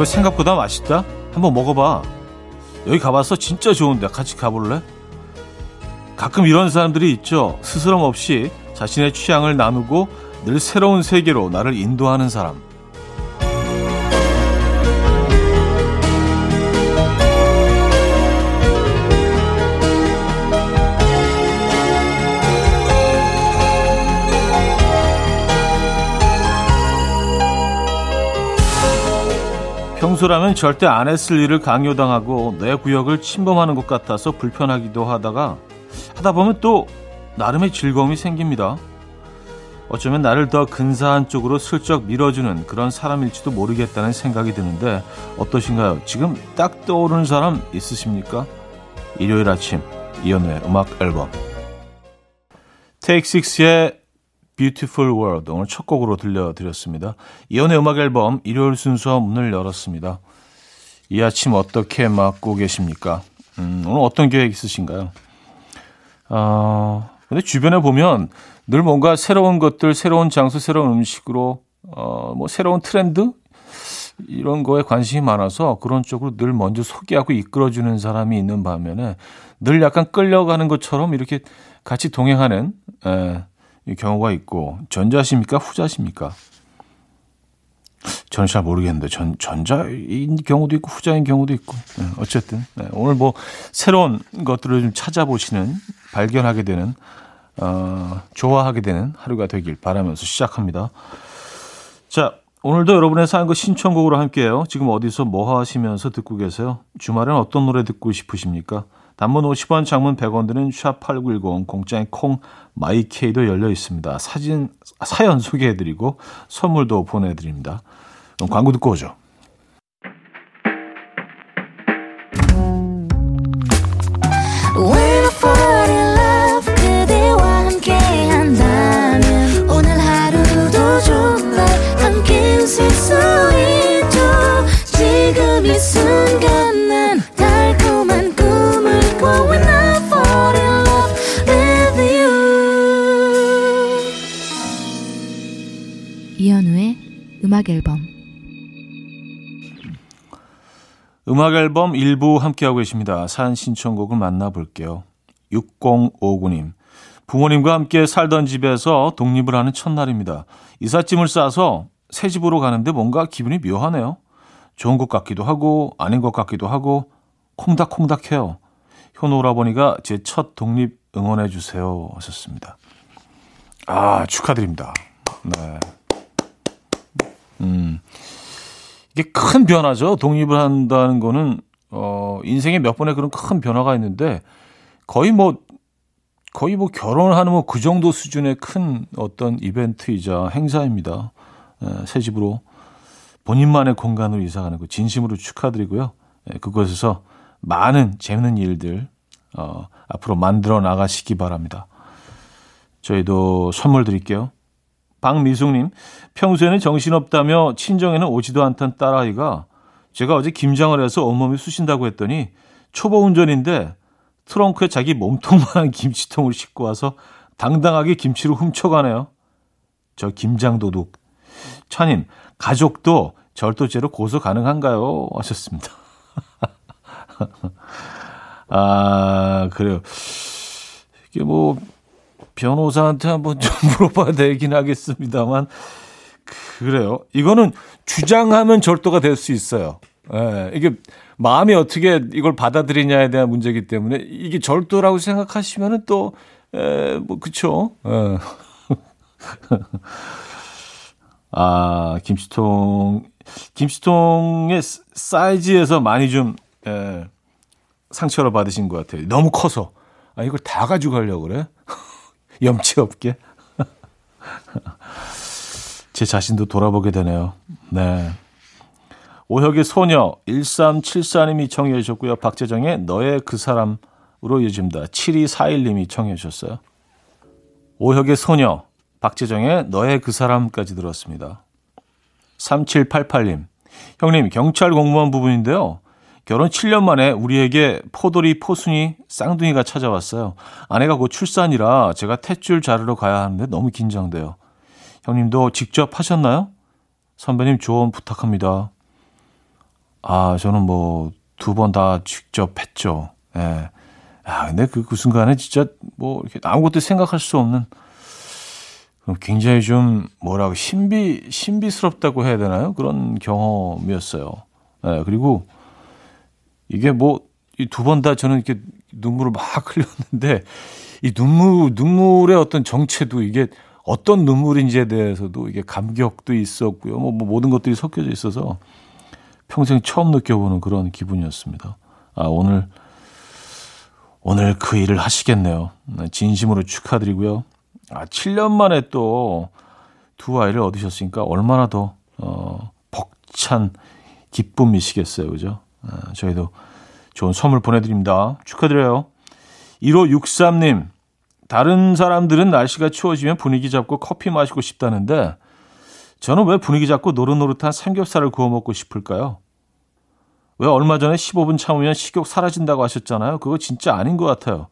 이거 생각보다 맛있다. 한번 먹어봐. 여기 가봤어? 진짜 좋은데 같이 가볼래? 가끔 이런 사람들이 있죠. 스스럼 없이 자신의 취향을 나누고 늘 새로운 세계로 나를 인도하는 사람. 평소라면 절대 안 했을 일을 강요당하고 내 구역을 침범하는 것 같아서 불편하기도 하다 보면 또 나름의 즐거움이 생깁니다. 어쩌면 나를 더 근사한 쪽으로 슬쩍 밀어주는 그런 사람일지도 모르겠다는 생각이 드는데 어떠신가요? 지금 딱 떠오르는 사람 있으십니까? 일요일 아침 이현우의 음악 앨범 Take 6의 Beautiful World 오늘 첫 곡으로 들려드렸습니다. 이연의 음악 앨범 일요일 순서 문을 열었습니다. 이 아침 어떻게 맞고 계십니까? 오늘 어떤 계획 있으신가요? 근데 주변에 보면 늘 뭔가 새로운 것들, 새로운 장소, 새로운 음식으로 뭐 새로운 트렌드 이런 거에 관심이 많아서 그런 쪽으로 늘 먼저 소개하고 이끌어주는 사람이 있는 반면에 늘 약간 끌려가는 것처럼 이렇게 같이 동행하는 이 경우가 있고 전자십니까 후자십니까? 저는 잘 모르겠는데 전자인 경우도 있고 후자인 경우도 있고 어쨌든 오늘 뭐 새로운 것들을 좀 찾아보시는 발견하게 되는 좋아하게 되는 하루가 되길 바라면서 시작합니다. 자 오늘도 여러분의 사연과 신청곡으로 함께해요. 지금 어디서 뭐 하시면서 듣고 계세요? 주말엔 어떤 노래 듣고 싶으십니까? 단문 50원, 장문 100원 드는 샵8910 공짜인 콩 마이케이도 열려 있습니다. 사연 소개해드리고 선물도 보내드립니다. 그럼 광고 듣고 오죠. 음악 앨범 일부 함께하고 계십니다. 사연 신청곡을 만나볼게요. 6059님. 부모님과 함께 살던 집에서 독립을 하는 첫날입니다. 이삿짐을 싸서 새 집으로 가는데 뭔가 기분이 묘하네요. 좋은 것 같기도 하고 아닌 것 같기도 하고 콩닥콩닥해요. 효노 오라버니가 제 첫 독립 응원해 주세요 하셨습니다. 아 축하드립니다. 네. 이게 큰 변화죠. 독립을 한다는 거는 인생에 몇 번의 그런 큰 변화가 있는데 거의 뭐 결혼을 하는 뭐 그 정도 수준의 큰 어떤 이벤트이자 행사입니다. 새 집으로 본인만의 공간으로 이사가는 거 진심으로 축하드리고요. 그곳에서 많은 재밌는 일들 앞으로 만들어 나가시기 바랍니다. 저희도 선물 드릴게요. 박미숙님, 평소에는 정신없다며 친정에는 오지도 않던 딸아이가 제가 어제 김장을 해서 온몸이 쑤신다고 했더니 초보 운전인데 트렁크에 자기 몸통만한 김치통을 싣고 와서 당당하게 김치를 훔쳐가네요. 저 김장도둑. 차님, 가족도 절도죄로 고소 가능한가요? 하셨습니다. 아, 그래요. 이게 뭐... 변호사한테 한번 좀 물어봐야 되긴 하겠습니다만 그래요. 이거는 주장하면 절도가 될 수 있어요. 예, 이게 마음이 어떻게 이걸 받아들이냐에 대한 문제이기 때문에 이게 절도라고 생각하시면은 또 뭐 그쵸. 예. 아 김치통의 사이즈에서 많이 좀 상처를 받으신 것 같아요. 너무 커서 아 이걸 다 가져가려고 그래? 염치 없게. 제 자신도 돌아보게 되네요. 네. 오혁의 소녀 1374님이 청해 주셨고요. 박재정의 너의 그 사람으로 이어집니다. 7241님이 청해 주셨어요. 오혁의 소녀, 박재정의 너의 그 사람까지 들었습니다. 3788님. 형님, 경찰 공무원 부부인데요. 결혼 7년 만에 우리에게 포돌이, 포순이, 쌍둥이가 찾아왔어요. 아내가 곧 출산이라 제가 탯줄 자르러 가야 하는데 너무 긴장돼요. 형님도 직접 하셨나요? 선배님 조언 부탁합니다. 아, 저는 뭐 두 번 다 직접 했죠. 예. 아, 근데 그 순간에 진짜 뭐 이렇게 아무것도 생각할 수 없는 굉장히 좀 뭐라고 신비스럽다고 해야 되나요? 그런 경험이었어요. 예. 그리고 이게 뭐 이 두 번 다 저는 이렇게 눈물을 막 흘렸는데 이 눈물의 어떤 정체도 이게 어떤 눈물인지에 대해서도 이게 감격도 있었고요. 뭐 모든 것들이 섞여져 있어서 평생 처음 느껴보는 그런 기분이었습니다. 아, 오늘 그 일을 하시겠네요. 진심으로 축하드리고요. 아, 7년 만에 또 두 아이를 얻으셨으니까 얼마나 더 벅찬 기쁨이시겠어요. 그죠? 아, 저희도 좋은 선물 보내드립니다. 축하드려요. 1563님, 다른 사람들은 날씨가 추워지면 분위기 잡고 커피 마시고 싶다는데 저는 왜 분위기 잡고 노릇노릇한 삼겹살을 구워 먹고 싶을까요? 왜 얼마 전에 15분 참으면 식욕 사라진다고 하셨잖아요. 그거 진짜 아닌 것 같아요.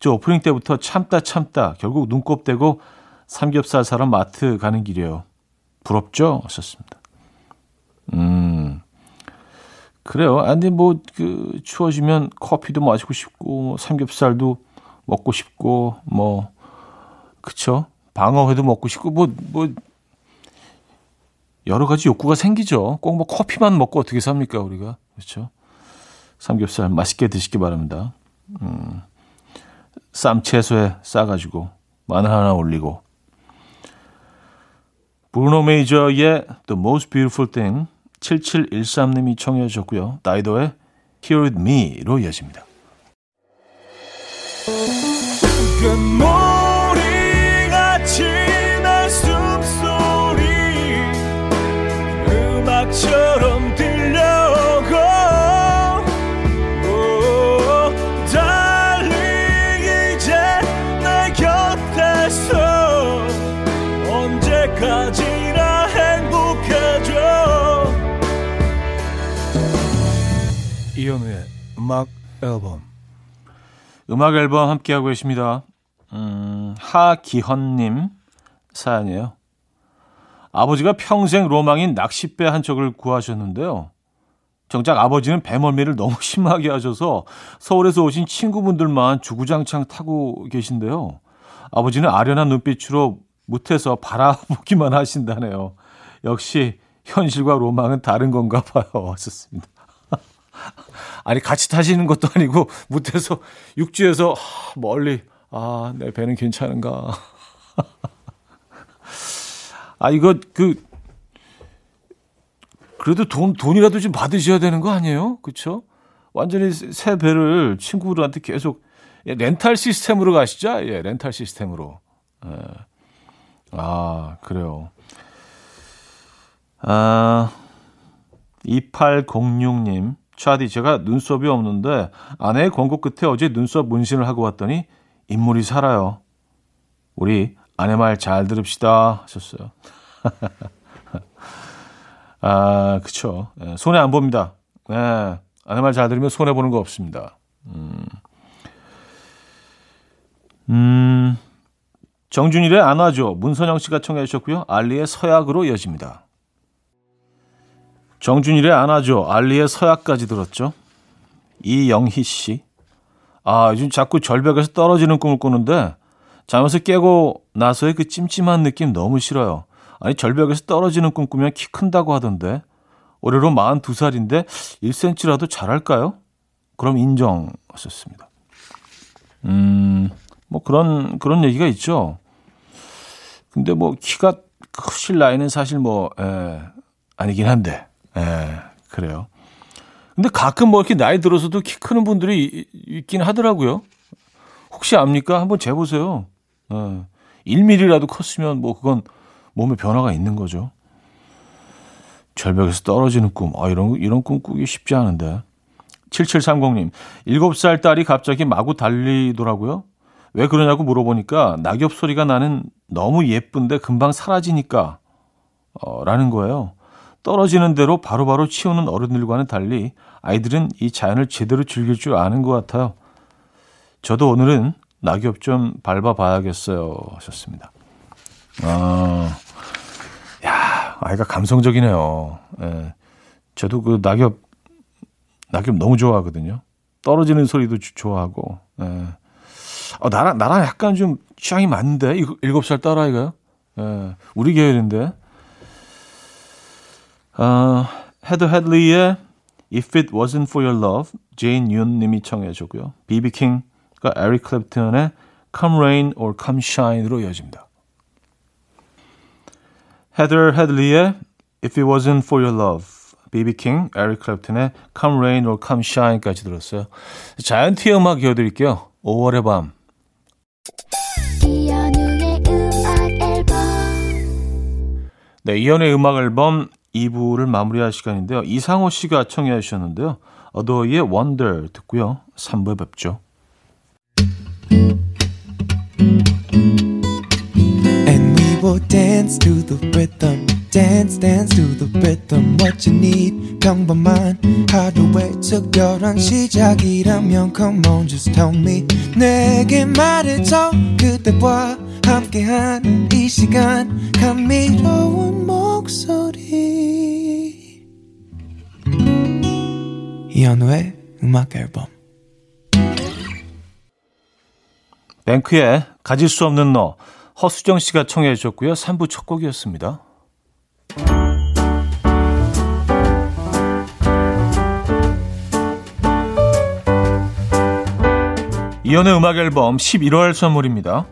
저 오프닝 때부터 참다 결국 눈곱대고 삼겹살 사러 마트 가는 길이에요. 부럽죠? 하셨습니다. 그래요. 아니, 뭐, 추워지면 커피도 마시고 싶고, 삼겹살도 먹고 싶고, 뭐, 그쵸? 방어회도 먹고 싶고, 뭐, 여러 가지 욕구가 생기죠. 꼭 뭐 커피만 먹고 어떻게 삽니까, 우리가. 그쵸? 삼겹살 맛있게 드시기 바랍니다. 쌈 채소에 싸가지고, 마늘 하나 올리고. 브루노 메이저의 The Most Beautiful Thing. 7713님이 청해 주셨고요. 나이도의 Here With Me로 이어집니다. 금모리같이 날 숨소리 음악처럼 들려오고 달리 이제 내 곁에서 언제까지 이현우의 음악 앨범. 음악 앨범 함께하고 계십니다. 하기헌님 사연이에요. 아버지가 평생 로망인 낚싯배 한 척을 구하셨는데요. 정작 아버지는 배멀미를 너무 심하게 하셔서 서울에서 오신 친구분들만 주구장창 타고 계신데요. 아버지는 아련한 눈빛으로 못해서 바라보기만 하신다네요. 역시 현실과 로망은 다른 건가 봐요. 좋습니다. 아니, 같이 타시는 것도 아니고 못해서 육지에서 멀리 내 배는 괜찮은가. 아, 이거 그래도 돈이라도 좀 받으셔야 되는 거 아니에요? 그렇죠? 완전히 새 배를 친구들한테 계속 렌탈 시스템으로 가시자. 예, 렌탈 시스템으로. 예. 아, 그래요. 아, 2806님. 차디, 제가 눈썹이 없는데 아내의 권고 끝에 어제 눈썹 문신을 하고 왔더니 인물이 살아요. 우리 아내 말 잘 들읍시다 하셨어요. 아, 그쵸. 예, 손해 안 봅니다. 예, 아내 말 잘 들으면 손해보는 거 없습니다. 정준일의 안 와줘. 문선영 씨가 청해 주셨고요. 알리의 서약으로 이어집니다. 정준일의 안아줘, 알리의 서약까지 들었죠. 이영희 씨. 아, 요즘 자꾸 절벽에서 떨어지는 꿈을 꾸는데 잠에서 깨고 나서의 그 찜찜한 느낌 너무 싫어요. 아니, 절벽에서 떨어지는 꿈 꾸면 키 큰다고 하던데 올해로 42살인데 1cm라도 자랄까요? 그럼 인정하셨습니다. 뭐 그런 얘기가 있죠. 근데 뭐 키가 크실 나이는 사실 뭐 아니긴 한데. 예, 그래요. 근데 가끔 뭐 이렇게 나이 들어서도 키 크는 분들이 있긴 하더라고요. 혹시 압니까? 한번 재보세요. 예, 1mm라도 컸으면 뭐 그건 몸에 변화가 있는 거죠. 절벽에서 떨어지는 꿈. 아, 이런 꿈 꾸기 쉽지 않은데. 7730님, 7살 딸이 갑자기 마구 달리더라고요. 왜 그러냐고 물어보니까 낙엽 소리가 나는 너무 예쁜데 금방 사라지니까 라는 거예요. 떨어지는 대로 바로바로 치우는 어른들과는 달리 아이들은 이 자연을 제대로 즐길 줄 아는 것 같아요. 저도 오늘은 낙엽 좀 밟아봐야겠어요. 하셨습니다. 아, 야, 아이가 감성적이네요. 예, 저도 그 낙엽 낙엽 너무 좋아하거든요. 떨어지는 소리도 좋아하고. 예. 나랑 약간 좀 취향이 맞는데? 7살 딸아이가요? 예. 우리 계열인데. Heather Headley의 If It Wasn't For Your Love, 제인 윤 님이 청해 주고요. BB 킹과 에릭 클랩튼의 Come Rain or Come Shine으로 이어집니다. Heather Headley의 If It Wasn't For Your Love, BB 킹, 에릭 클랩튼의 Come Rain or Come Shine까지 들었어요. 자이언티의 음악 이어드릴게요. 5월의 밤. 네, 이현우의 음악 앨범 2부를 마무리할 시간인데요. 이상호 씨가 청해 주셨는데요. 어더의 Wonder 듣고요. 3부에 뵙죠. And we will dance to the rhythm. Dance, dance to the rhythm. What you need, come by mine. 하루에 특별한 시작이라면 come on, just tell me. 내게 말해줘. 그대와 함께한 이 시간 감미로운 목소리. 이현우의 음악 앨범. 뱅크의 가질 수 없는 너, 허수정 씨가 청해 주셨고요. 3부 첫 곡이었습니다. 이연의 음악 앨범 11월 선물입니다.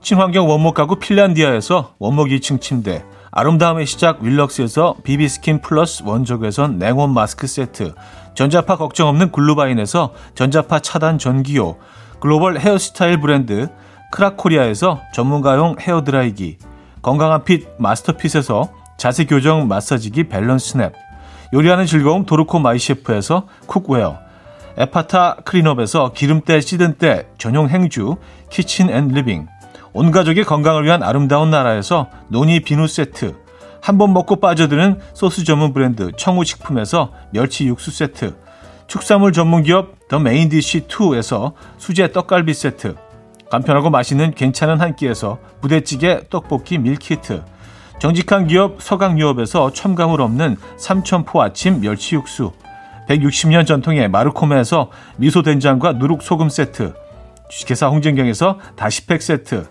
친환경 원목 가구 핀란디아에서 원목 2층 침대, 아름다움의 시작 윌럭스에서 비비스킨 플러스 원적외선 냉온 마스크 세트, 전자파 걱정 없는 글루바인에서 전자파 차단 전기요, 글로벌 헤어스타일 브랜드 크라코리아에서 전문가용 헤어드라이기, 건강한 핏 마스터핏에서 자세 교정 마사지기 밸런스 스냅, 요리하는 즐거움 도르코 마이셰프에서 쿡웨어, 에파타 클린업에서 기름때 찌든 때 전용 행주 키친 앤 리빙, 온가족의 건강을 위한 아름다운 나라에서 노니 비누 세트, 한번 먹고 빠져드는 소스 전문 브랜드 청우식품에서 멸치 육수 세트, 축산물 전문기업 더 메인디시2에서 수제 떡갈비 세트, 간편하고 맛있는 괜찮은 한 끼에서 부대찌개 떡볶이 밀키트, 정직한 기업 서강유업에서 첨가물 없는 삼천포 아침 멸치 육수, 160년 전통의 마르코메에서 미소된장과 누룩소금 세트, 주식회사 홍진경에서 다시팩 세트,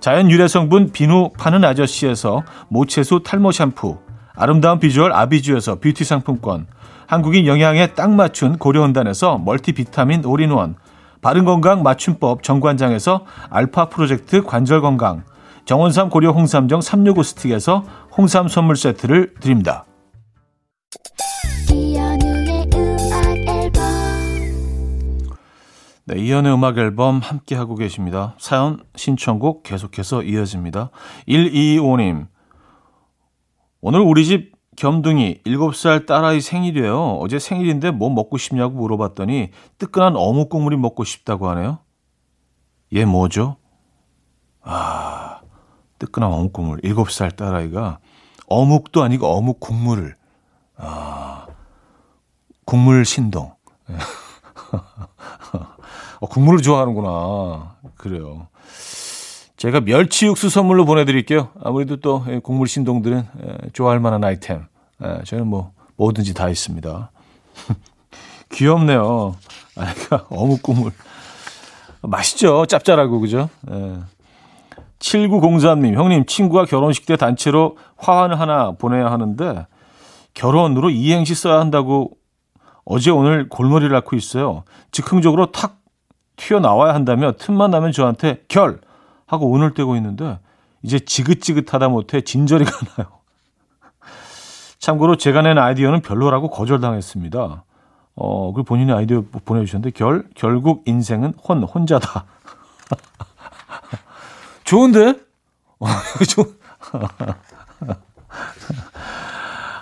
자연 유래 성분 비누 파는 아저씨에서 모채수 탈모 샴푸, 아름다운 비주얼 아비주에서 뷰티 상품권, 한국인 영양에 딱 맞춘 고려온단에서 멀티비타민 올인원, 바른건강 맞춤법 정관장에서 알파 프로젝트 관절건강, 정원삼 고려 홍삼정 365스틱에서 홍삼 선물 세트를 드립니다. 네, 이현의 음악 앨범 함께하고 계십니다. 사연 신청곡 계속해서 이어집니다. 125님, 오늘 우리 집 겸둥이 7살 딸아이 생일이에요. 어제 생일인데 뭐 먹고 싶냐고 물어봤더니 뜨끈한 어묵 국물이 먹고 싶다고 하네요. 얘 뭐죠? 아, 뜨끈한 어묵 국물. 7살 딸아이가 어묵도 아니고 어묵 국물을. 아, 국물 신동. 국물을 좋아하는구나. 그래요. 제가 멸치 육수 선물로 보내드릴게요. 아무래도 또 국물 신동들은 좋아할 만한 아이템. 저는 뭐 뭐든지 다 있습니다. 귀엽네요. 아이가 어묵 국물. 맛있죠? 짭짤하고, 그죠? 7903님, 형님, 친구가 결혼식 때 단체로 화환을 하나 보내야 하는데 결혼으로 이행시 써야 한다고 어제 오늘 골머리를 앓고 있어요. 즉흥적으로 탁 튀어나와야 한다며 틈만 나면 저한테 결! 하고 운을 떼고 있는데 이제 지긋지긋하다 못해 진저리가 나요. 참고로 제가 낸 아이디어는 별로라고 거절당했습니다. 그리고 본인의 아이디어 보내주셨는데 결국 인생은 혼자다. 좋은데?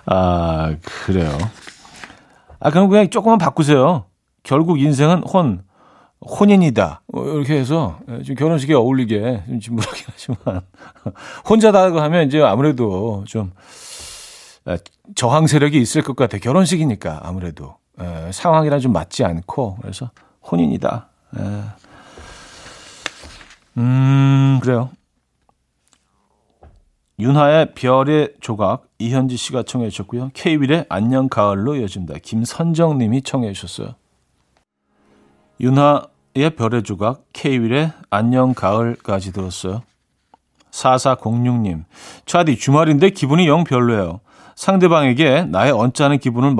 아, 그래요. 아, 그럼 그냥 조금만 바꾸세요. 결국 인생은 혼인이다. 이렇게 해서 좀 결혼식에 어울리게 좀 진부하긴 하지만 혼자다라고 하면 이제 아무래도 좀 저항 세력이 있을 것 같아. 결혼식이니까 아무래도 상황이랑 좀 맞지 않고 그래서 혼인이다. 그래요. 윤하의 별의 조각 이현지 씨가 청해 주셨고요. K-Will의 안녕 가을로 이어집니다. 김선정 님이 청해 주셨어요. 윤하의 별의 조각, K-Will의 안녕 가을까지 들었어요. 4406님, 차디 주말인데 기분이 영 별로예요. 상대방에게 나의 언짢은 기분을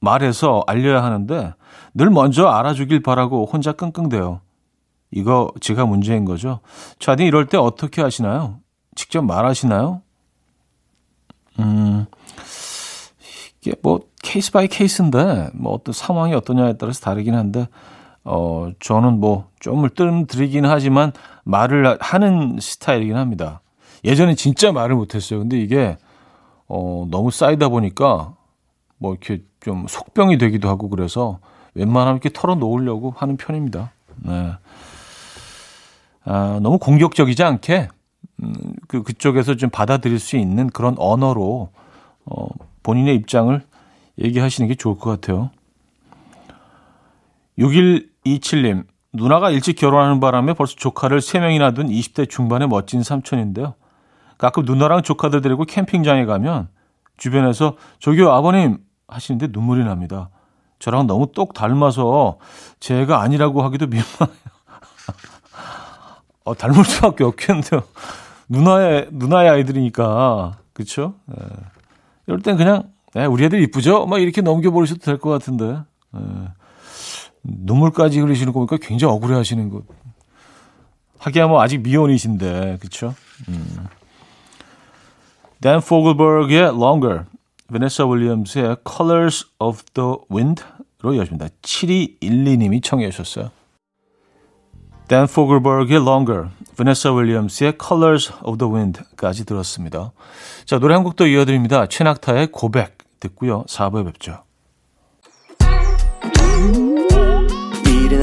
말해서 알려야 하는데 늘 먼저 알아주길 바라고 혼자 끙끙대요. 이거 제가 문제인 거죠? 차디 이럴 때 어떻게 하시나요? 직접 말하시나요? 이게 뭐 케이스 바이 케이스인데 뭐 어떤 상황이 어떠냐에 따라서 다르긴 한데 저는 뭐 좀을 뜸들이긴 하지만 말을 하는 스타일이긴 합니다. 예전에 진짜 말을 못했어요. 근데 이게 너무 쌓이다 보니까 뭐 이렇게 좀 속병이 되기도 하고 그래서 웬만하면 이렇게 털어놓으려고 하는 편입니다. 네. 아, 너무 공격적이지 않게 그쪽에서 좀 받아들일 수 있는 그런 언어로 본인의 입장을 얘기하시는 게 좋을 것 같아요. 6127님, 누나가 일찍 결혼하는 바람에 벌써 조카를 3명이나 둔 20대 중반의 멋진 삼촌인데요. 가끔 누나랑 조카들 데리고 캠핑장에 가면 주변에서 저기요 아버님 하시는데 눈물이 납니다. 저랑 너무 똑 닮아서 제가 아니라고 하기도 민망해요. 닮을 수밖에 없겠는데요. 누나의 아이들이니까 그렇죠. 네. 이럴 땐 그냥 우리 애들 이쁘죠? 막 이렇게 넘겨버리셔도 될 것 같은데 눈물까지 흘리시는 거 보니까 굉장히 억울해하시는 거. 하기야 뭐 아직 미혼이신데 그렇죠. 댄 포글버그의 Longer, 베네사 윌리엄스의 Colors of the Wind로 이어집니다. 7212님이 청해 주셨어요. 댄 포글버그의 Longer, 베네사 윌리엄스의 Colors of the Wind까지 들었습니다. 자, 노래 한 곡 더 이어드립니다. 최낙타의 고백 듣고요. 4부에 뵙죠. 이른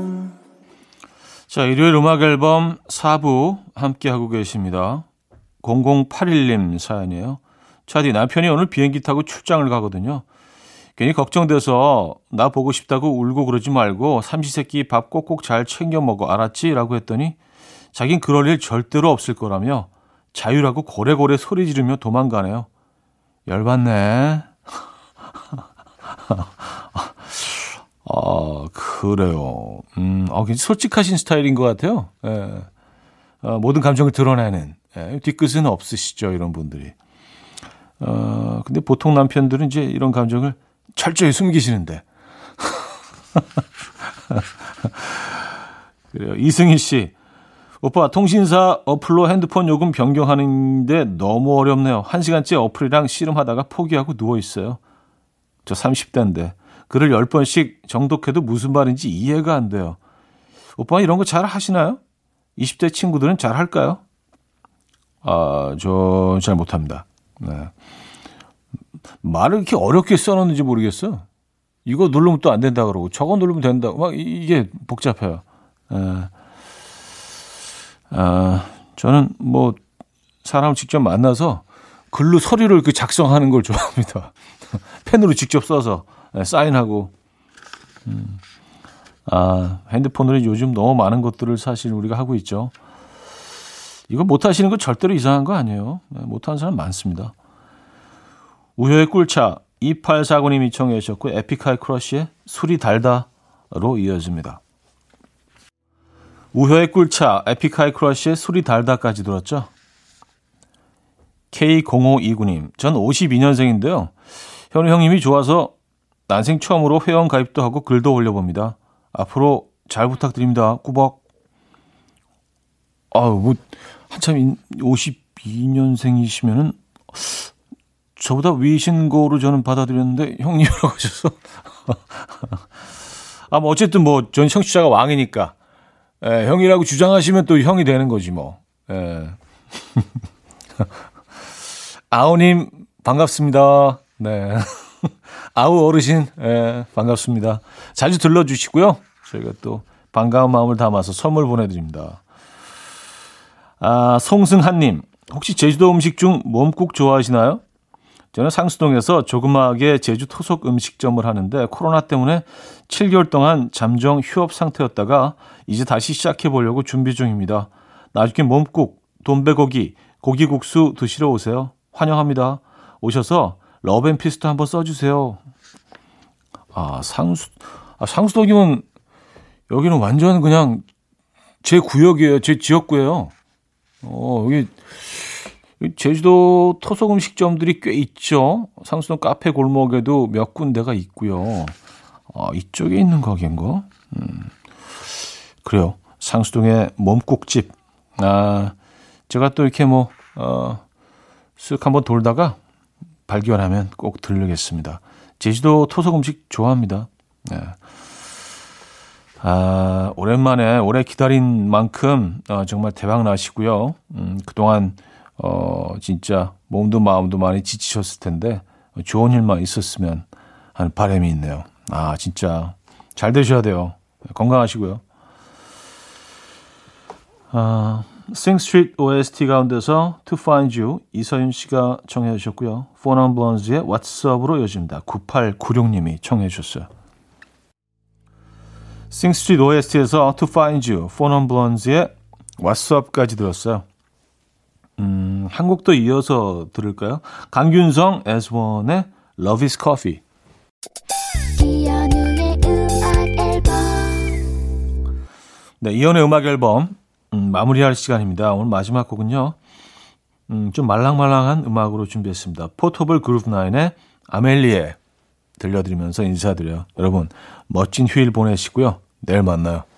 자, 일요일 음악 앨범 4부 함께하고 계십니다. 0081님 사연이에요. 차디, 남편이 오늘 비행기 타고 출장을 가거든요. 괜히 걱정돼서 나 보고 싶다고 울고 그러지 말고 삼시세끼 밥 꼭꼭 잘 챙겨 먹어, 알았지? 라고 했더니 자긴 그럴 일 절대로 없을 거라며 자유라고 고래고래 소리 지르며 도망가네요. 열받네. 아, 그래요. 굉장히 솔직하신 스타일인 것 같아요. 예. 모든 감정을 드러내는. 예. 뒤끝은 없으시죠, 이런 분들이. 근데 보통 남편들은 이제 이런 감정을 철저히 숨기시는데. 그래요. 이승희 씨. 오빠, 통신사 어플로 핸드폰 요금 변경하는데 너무 어렵네요. 1시간째 어플이랑 씨름하다가 포기하고 누워있어요. 저 30대인데. 글을 10번씩 정독해도 무슨 말인지 이해가 안 돼요. 오빠, 이런 거 잘 하시나요? 20대 친구들은 잘 할까요? 아, 저 잘 못합니다. 네. 말을 이렇게 어렵게 써놓는지 모르겠어요. 이거 누르면 또 안 된다 그러고 저거 누르면 된다. 막 이게 복잡해요. 저는 뭐 사람을 직접 만나서 글로 서류를 그 작성하는 걸 좋아합니다. 펜으로 직접 써서 사인하고. 핸드폰으로 요즘 너무 많은 것들을 사실 우리가 하고 있죠. 이거 못하시는 거 절대로 이상한 거 아니에요. 못하는 사람 많습니다. 우효의 꿀차 2849님이 청해 주셨고 에픽하이 크러쉬의 술이 달다로 이어집니다. 우효의 꿀차 에픽하이 크러쉬의 술이 달다까지 들었죠. K0529님, 전 52년생인데요. 현우 형님이 좋아서 난생 처음으로 회원 가입도 하고 글도 올려봅니다. 앞으로 잘 부탁드립니다. 꾸벅. 아우, 뭐, 한참 52년생이시면은, 저보다 위이신 거로 저는 받아들였는데, 형님이라고 하셔서. 아, 뭐, 어쨌든 뭐, 전 청취자가 왕이니까, 예, 형이라고 주장하시면 또 형이 되는 거지, 뭐. 예. 아우님, 반갑습니다. 네. 아우 어르신, 예, 반갑습니다. 자주 들러주시고요. 저희가 또 반가운 마음을 담아서 선물 보내드립니다. 아, 송승한님, 혹시 제주도 음식 중 몸국 좋아하시나요? 저는 상수동에서 조그마하게 제주 토속 음식점을 하는데 코로나 때문에 7개월 동안 잠정 휴업 상태였다가 이제 다시 시작해보려고 준비 중입니다. 나중에 몸국, 돈베고기, 고기국수 드시러 오세요. 환영합니다. 오셔서 러브앤피스도 한번 써주세요. 아, 상수동이면 여기는 완전 그냥 제 구역이에요. 제 지역구예요. 여기 제주도 토속 음식점들이 꽤 있죠. 상수동 카페 골목에도 몇 군데가 있고요. 아, 이쪽에 있는 가게인가? 그래요. 상수동의 몸국집. 아, 제가 또 이렇게 뭐 쓱 한번 돌다가 발견하면 꼭 들르겠습니다. 제주도 토속 음식 좋아합니다. 네. 아, 오랜만에 오래 기다린 만큼 정말 대박 나시고요. 그동안 진짜 몸도 마음도 많이 지치셨을 텐데 좋은 일만 있었으면 하는 바람이 있네요. 아, 진짜 잘 되셔야 돼요. 건강하시고요. 아, Singstreet OST 가운데서 To Find You 이서윤 씨가 청해 주셨고요. Phone & Blonde의 What's Up으로 이어집니다. 9896님이 청해 주셨어요. Singstreet OST에서 To Find You, Phone & Blonde의 What's Up까지 들었어요. 한 곡도 이어서 들을까요? 강균성 S1의 Love is Coffee. 이현우의 음악 앨범. 네, 이현우의 음악 앨범. 마무리할 시간입니다. 오늘 마지막 곡은요. 좀 말랑말랑한 음악으로 준비했습니다. 포터블 그룹9의 아멜리에 들려드리면서 인사드려요. 여러분 멋진 휴일 보내시고요. 내일 만나요.